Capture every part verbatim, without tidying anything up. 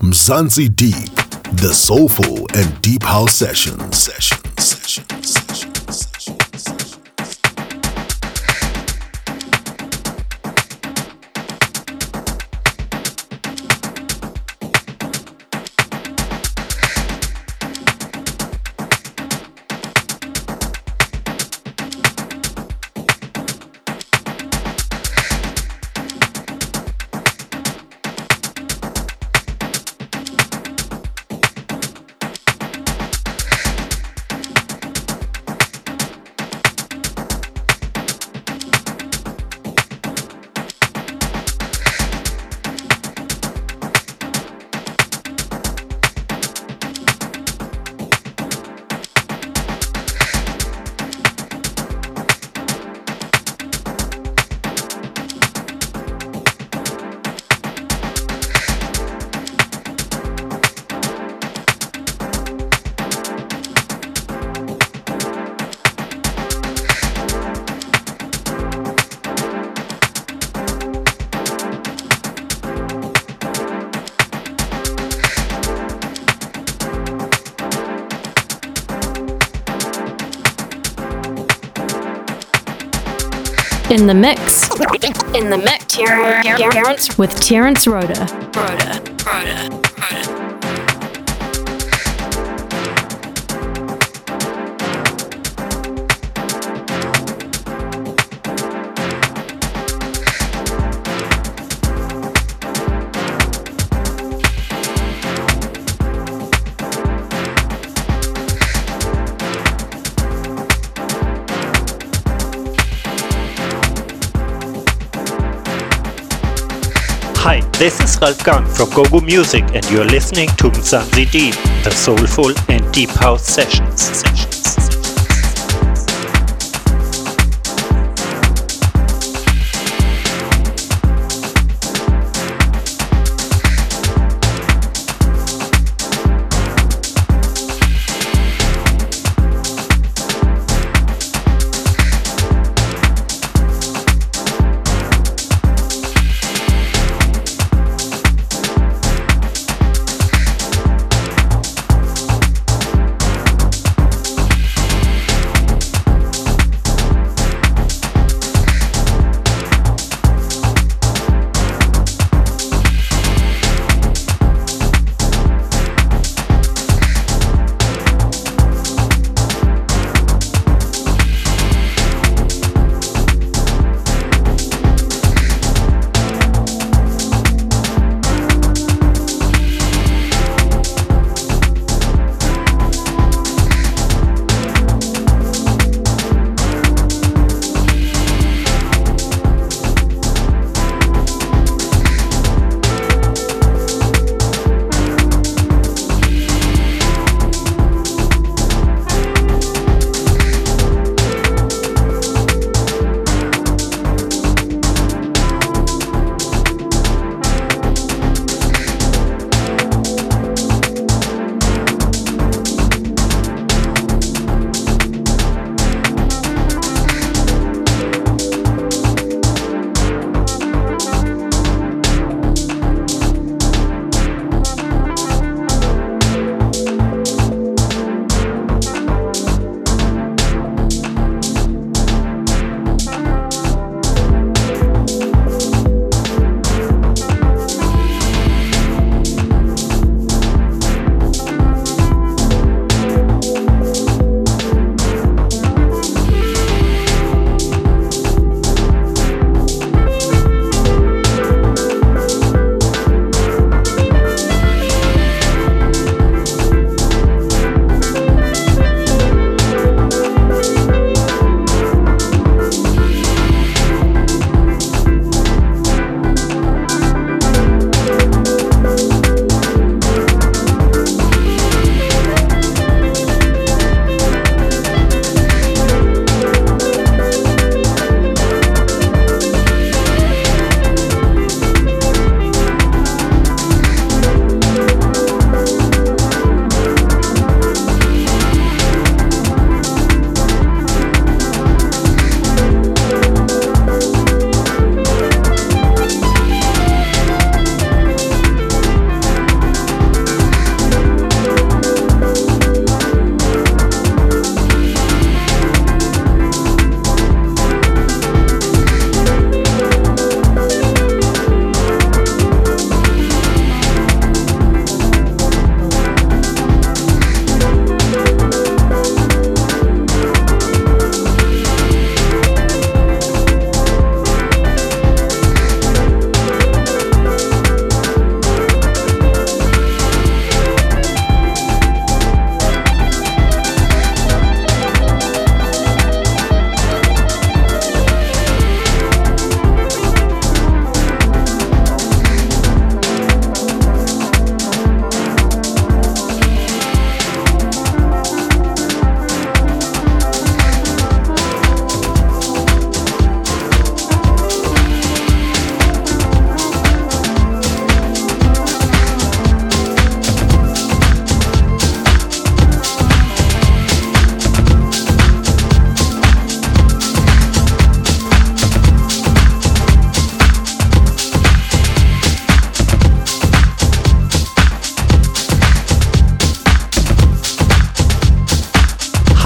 Mzansi Deep, the soulful and deep house session. Session, session, session, session, session. In the mix, in the mix, Ter- Ter- Ter- Terence with Terence Rhoda. Rhoda, Rhoda, Rhoda. Hi, this is Ralf Gang from Gogo Music and you're listening to Mzansi Deep, the soulful and deep house sessions. sessions.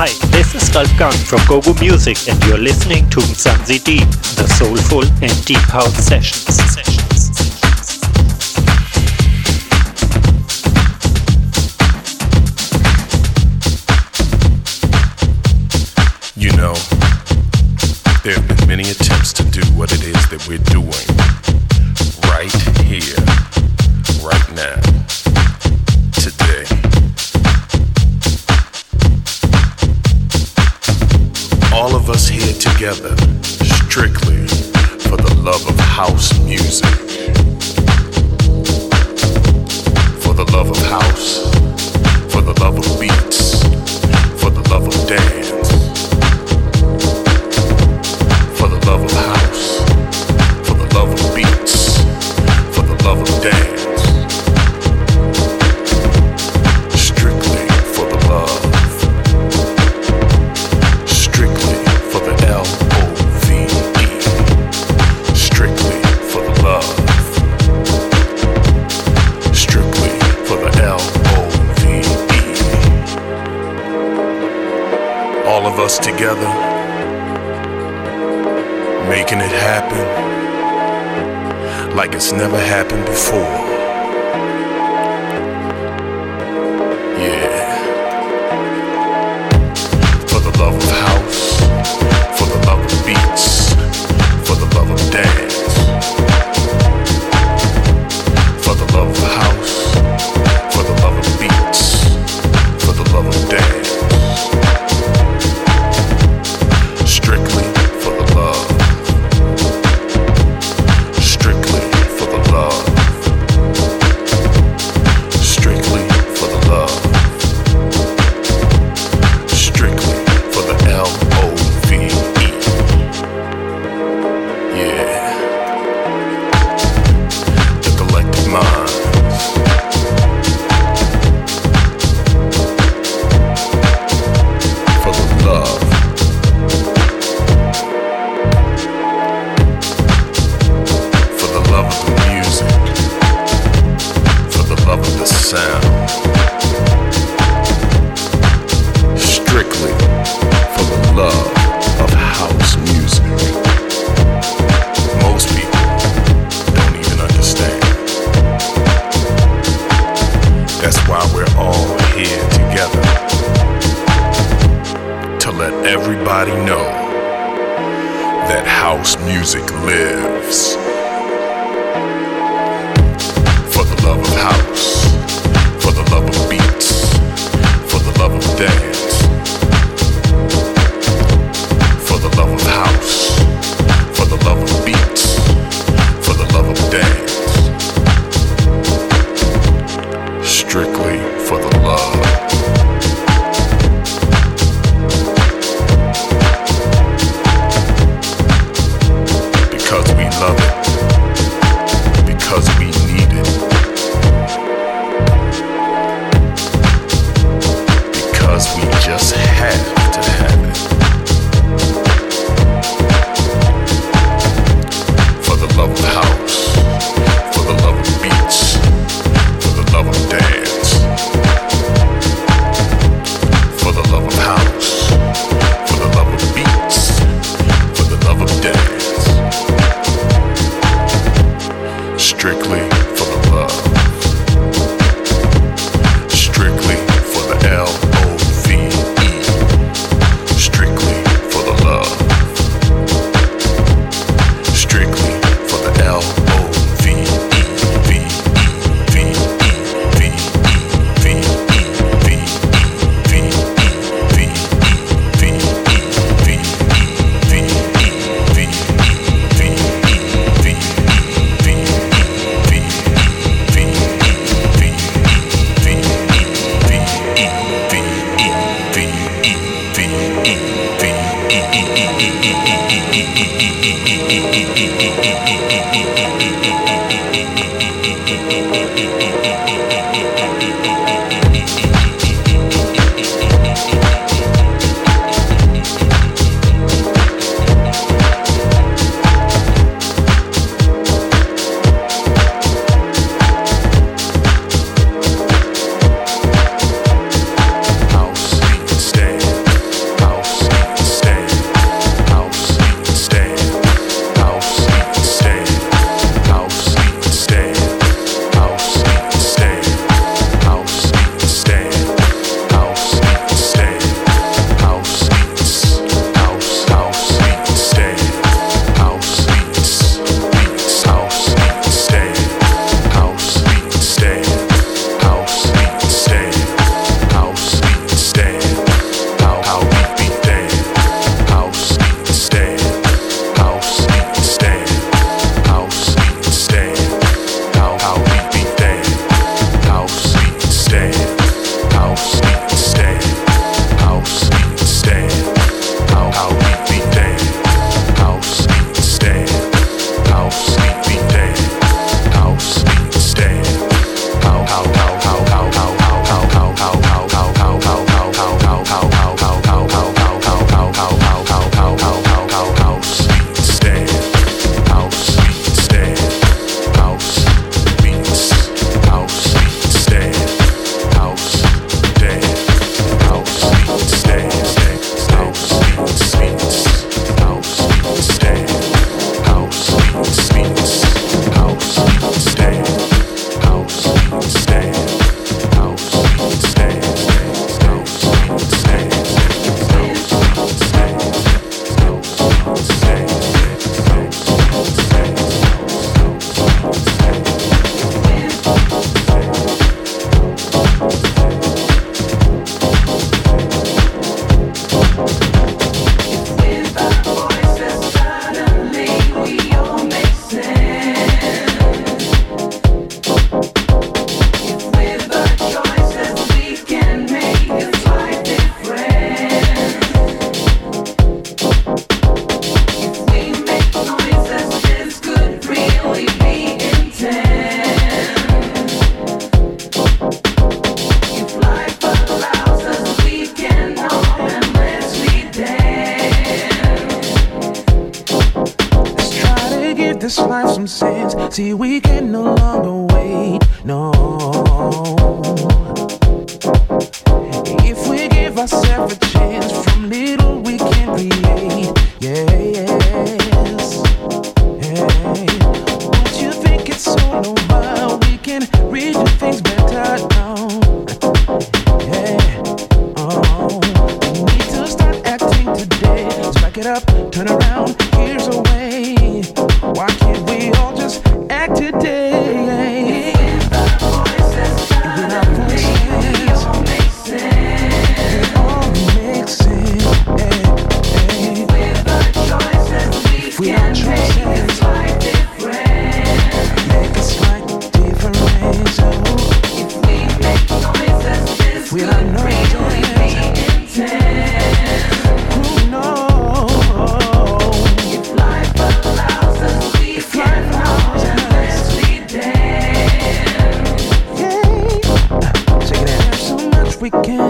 Hi, this is Ralf Gang from Gogo Music and you're listening to Mzansi Deep, the soulful and deep house sessions. sessions. You know, there have been many attempts to do what it is that we're doing right here, right now, today. All of us here together, strictly for the love of house music. For the love of house, for the love of beats, for the love of dance. Love of house, for the love of beats, for the love of dance, strictly for the love, strictly for the L O V E, strictly for the love, strictly for the L O V E, all of us together. Making it happen like it's never happened before. Yeah. For the love of house, for the love of beats, for the love of dance. For the love of house, for the love of beats, for the love of dance. Strictly for the love. some sense. See, we can no longer wait, no. If we give ourselves a chance, from little we can create. Yes, hey. Don't you think it's so normal? We can redo things better now. Yeah, oh. We need to start acting today. Let's back it up, turn around. Here's a way. Why can't we all just act today?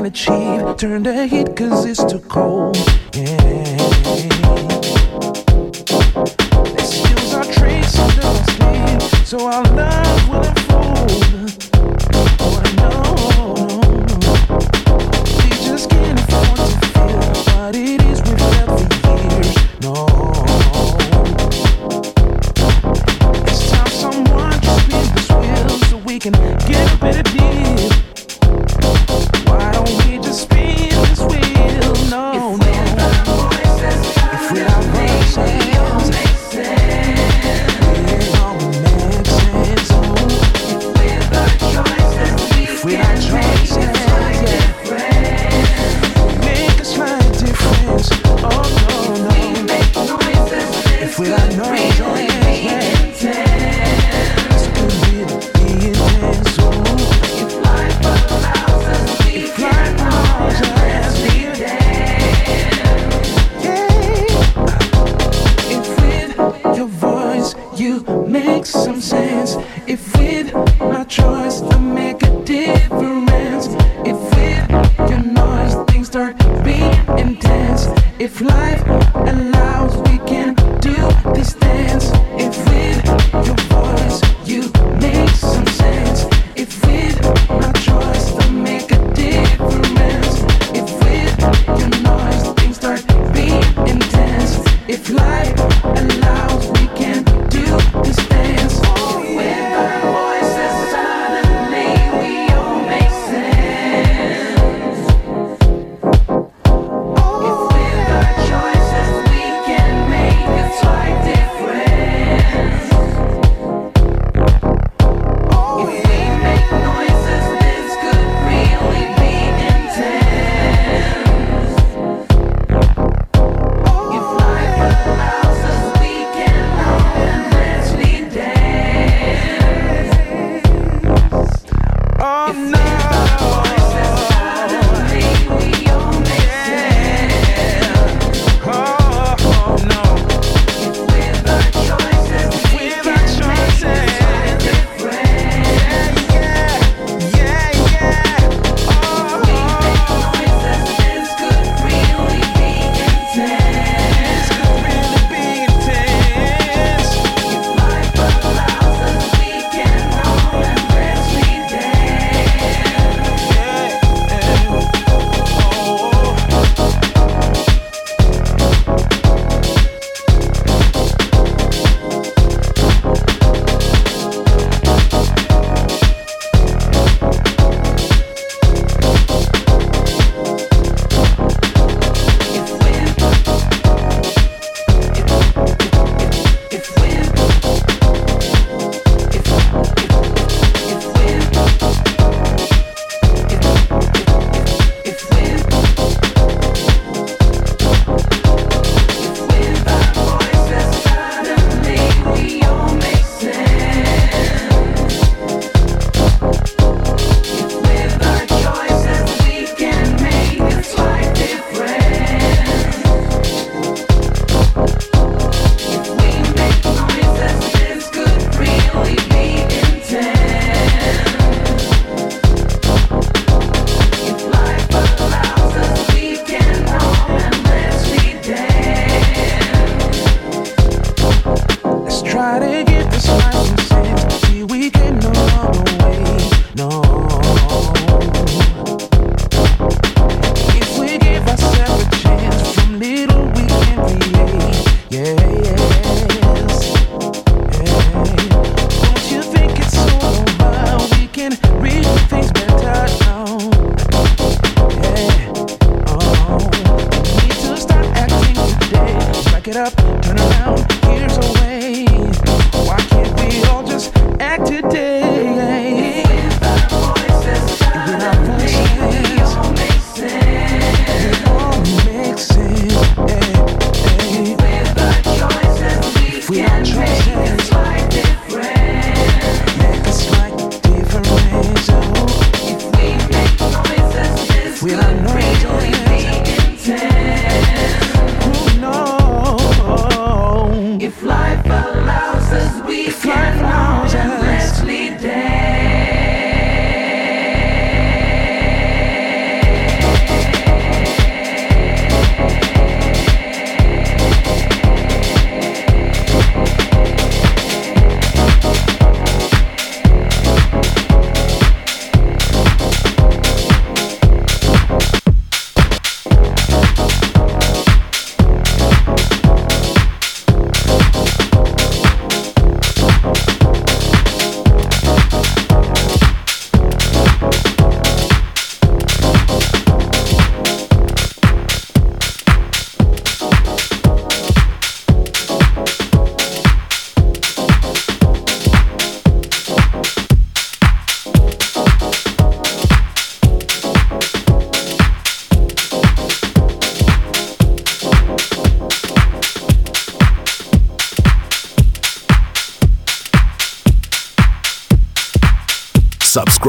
Achieve, turn the heat cause it's too cold. Yeah. Let's use our traits under our sleeve so our love will unfold. Oh, no, no, we just can't afford to feel what it is we've felt for years. No, it's time someone just be this will so we can get a better deal. It's gonna be the intense. So if life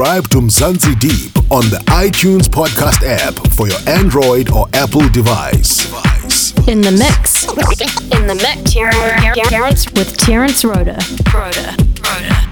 subscribe to Mzansi Deep on the iTunes podcast app for your Android or Apple device. In the mix. In the mix. Terence with Terence Rhoda. Rhoda. Rhoda.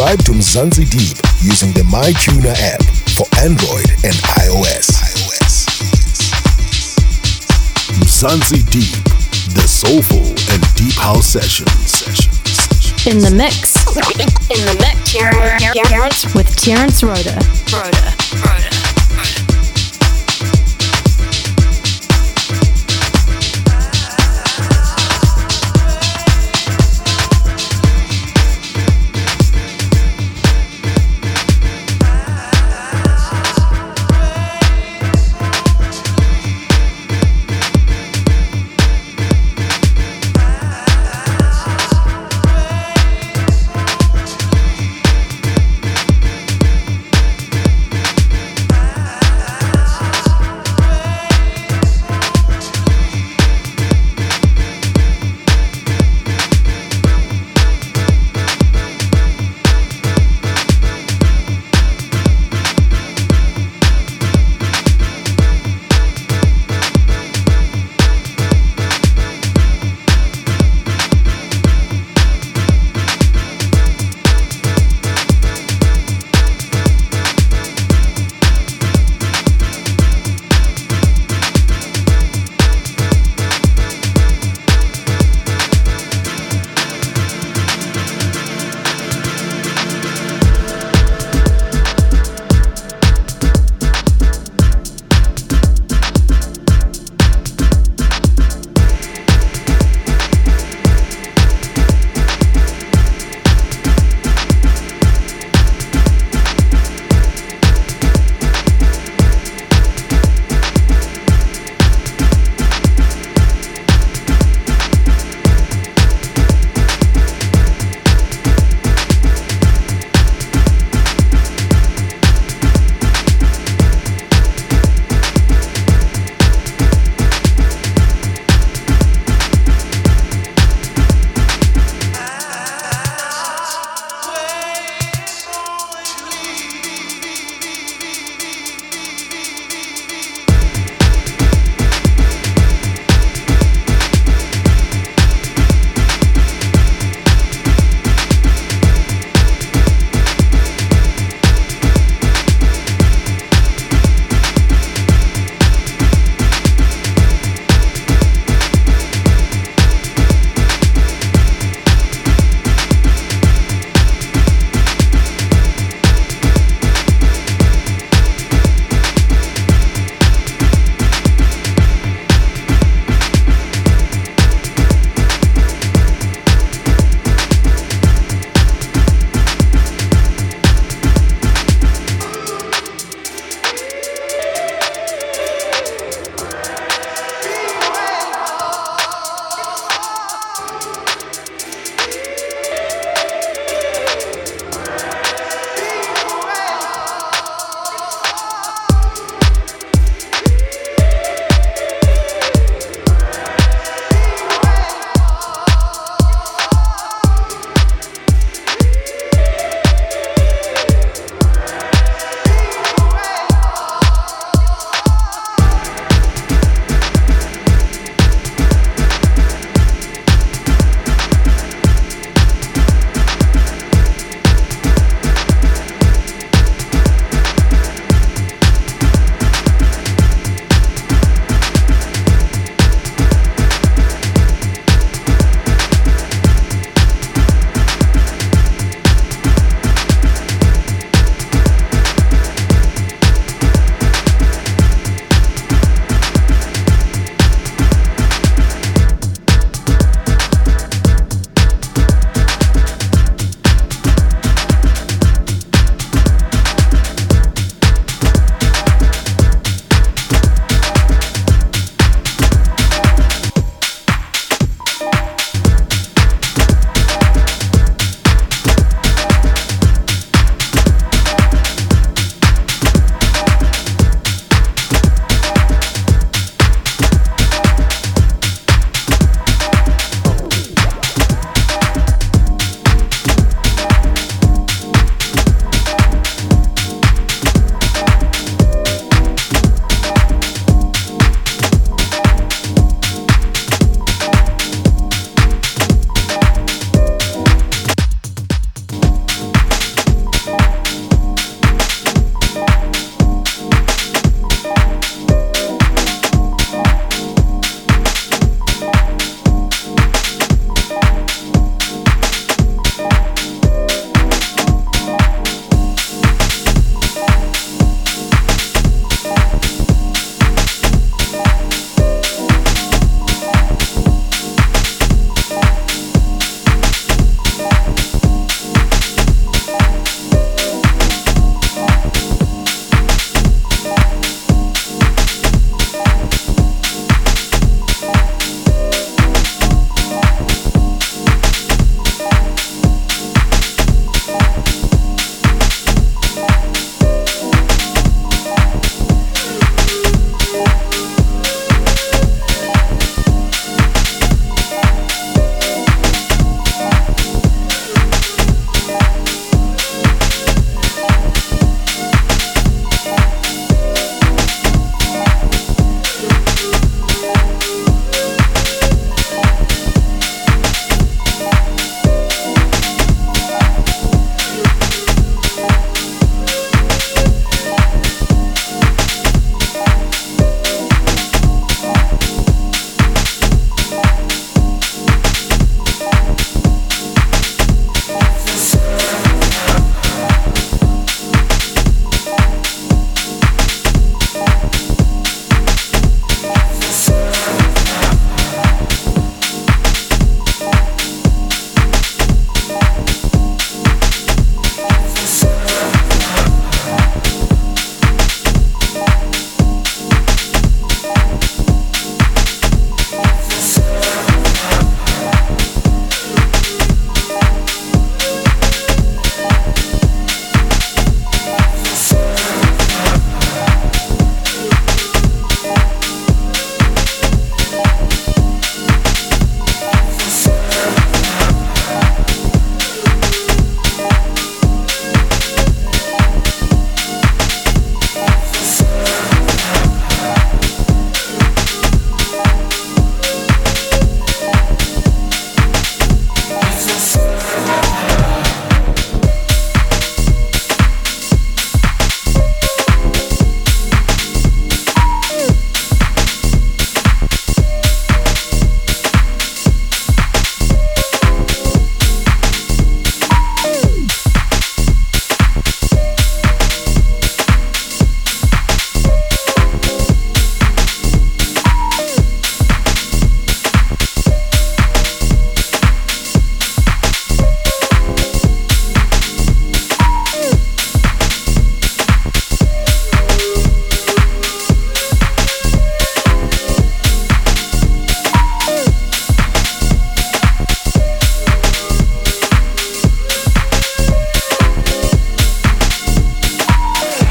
subscribe to Mzansi Deep using the MyTuner app for Android and iOS. Mzansi Deep, the soulful and deep house session. In the mix. In the mix. Terence with Terence Rhoda. Rhoda. Rhoda.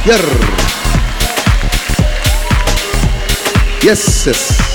Yer. Yes, yes.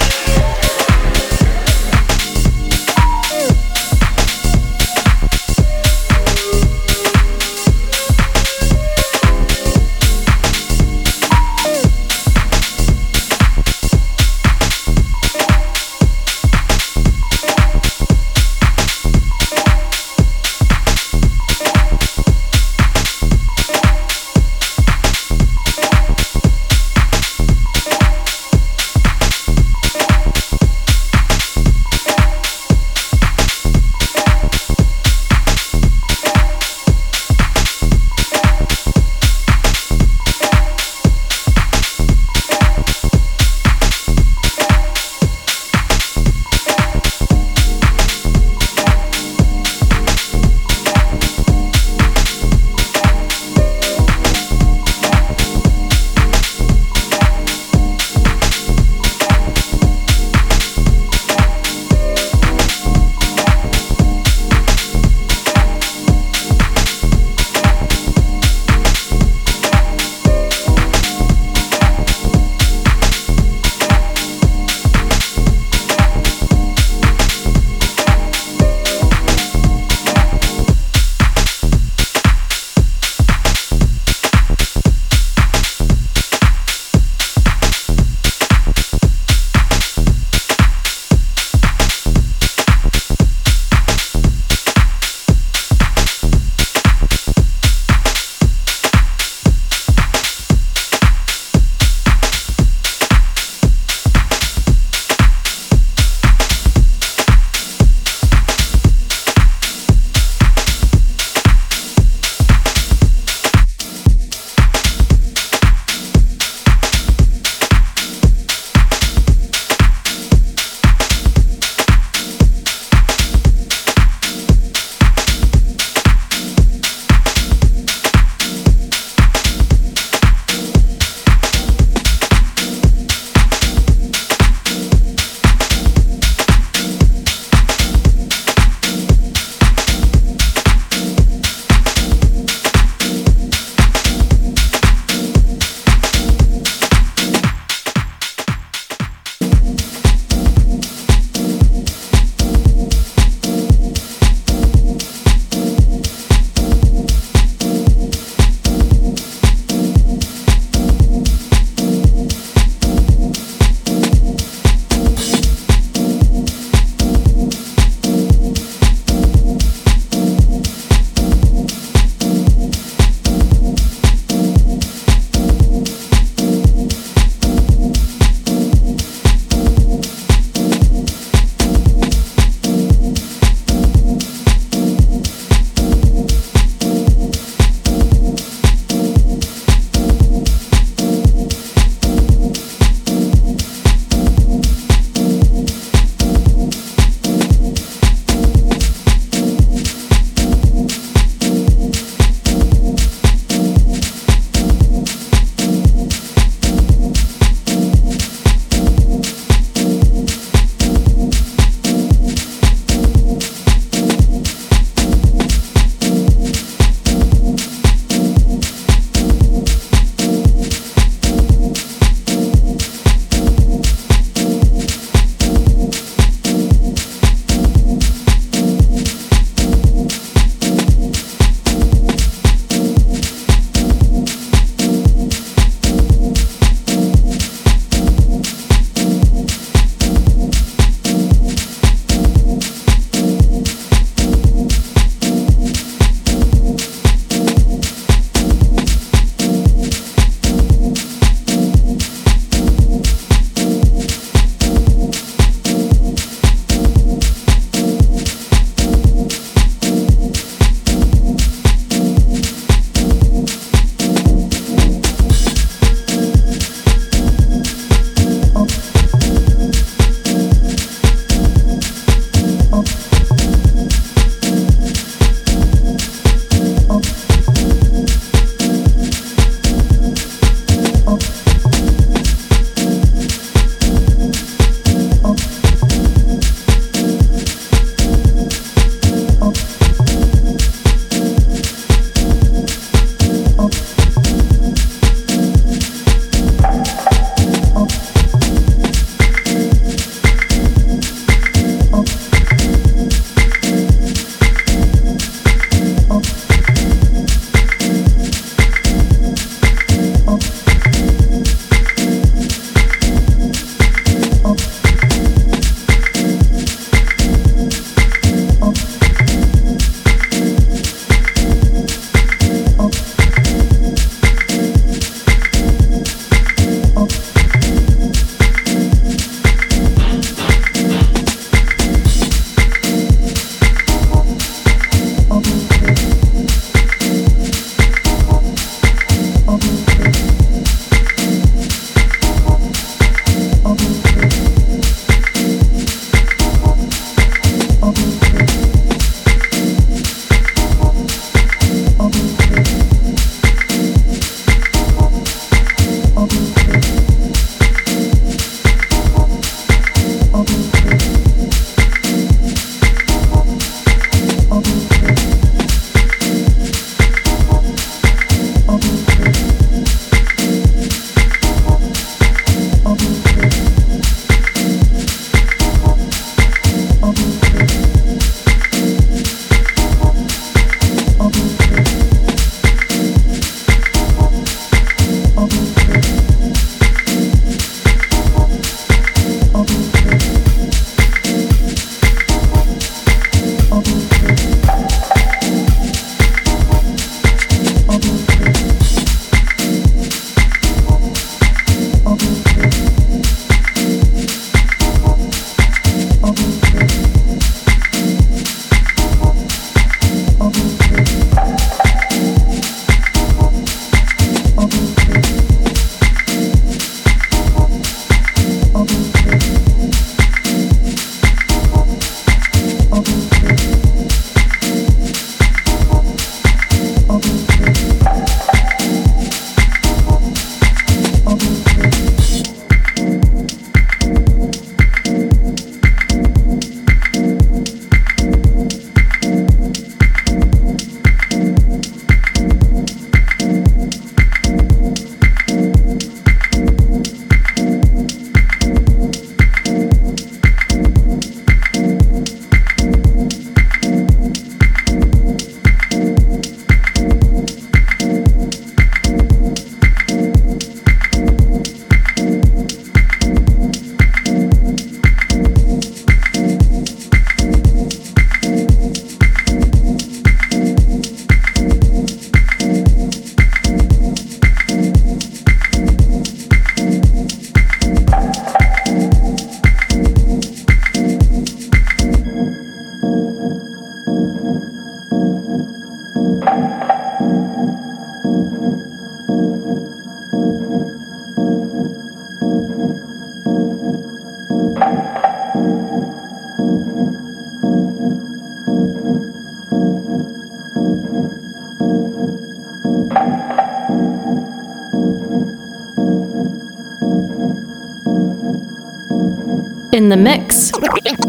In the mix.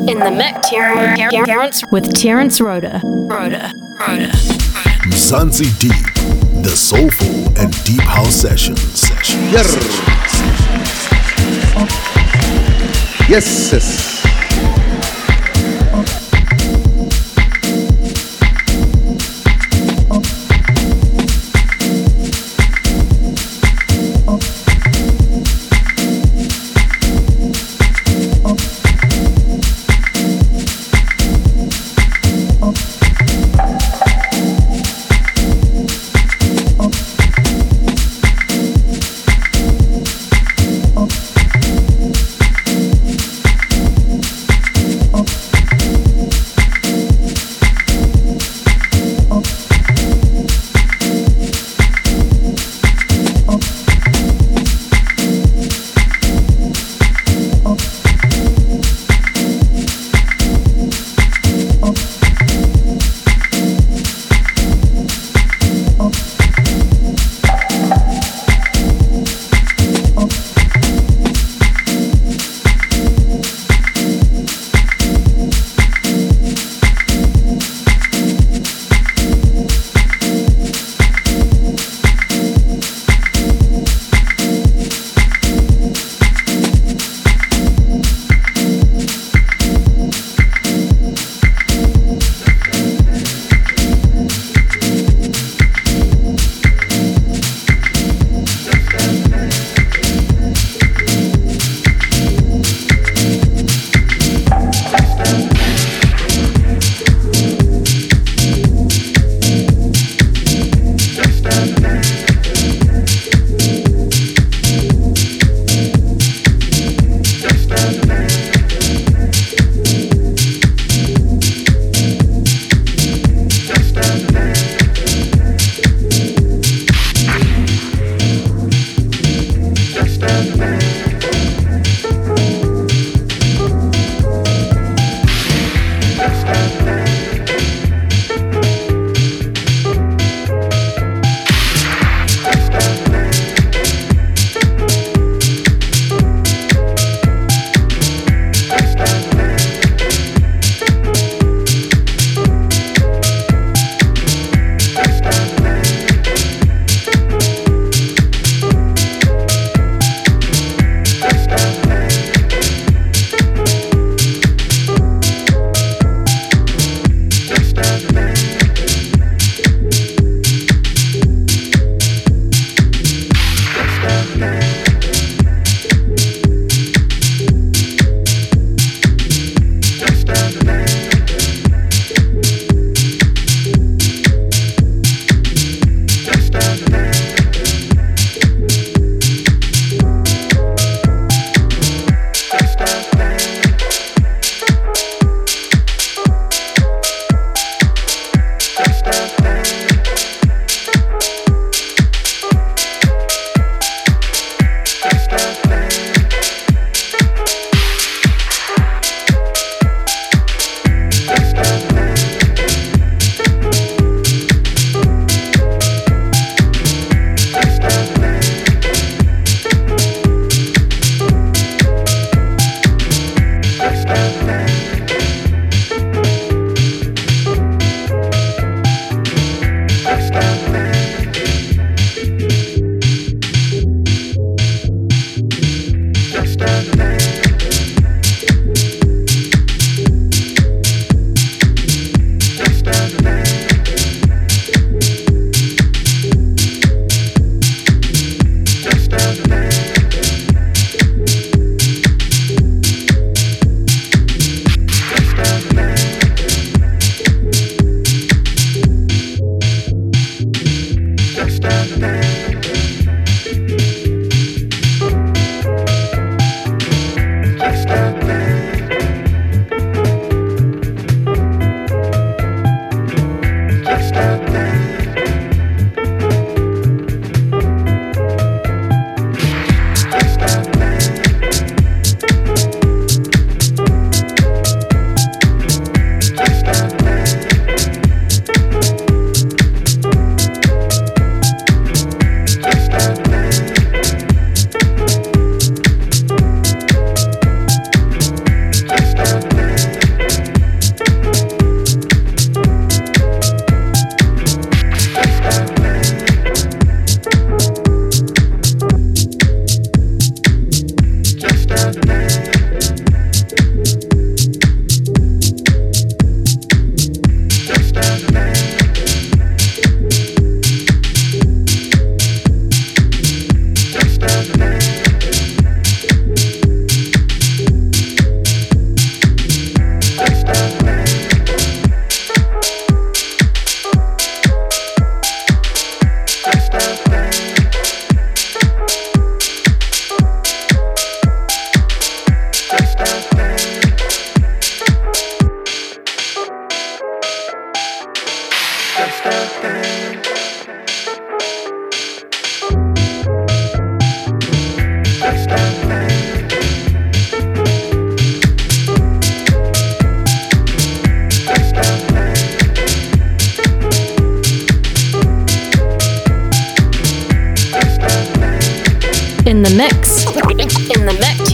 In the mix. Terence. Terence. With Terence Rhoda. Rhoda. Rhoda. Mzansi Deep. The soulful and deep house session. Session. Yes. Yes. Yes.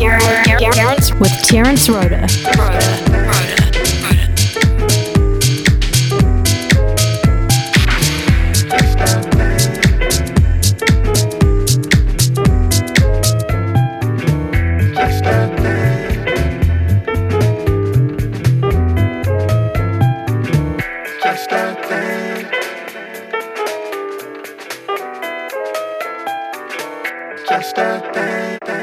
Terence with Terence Rhoda. Just a thing.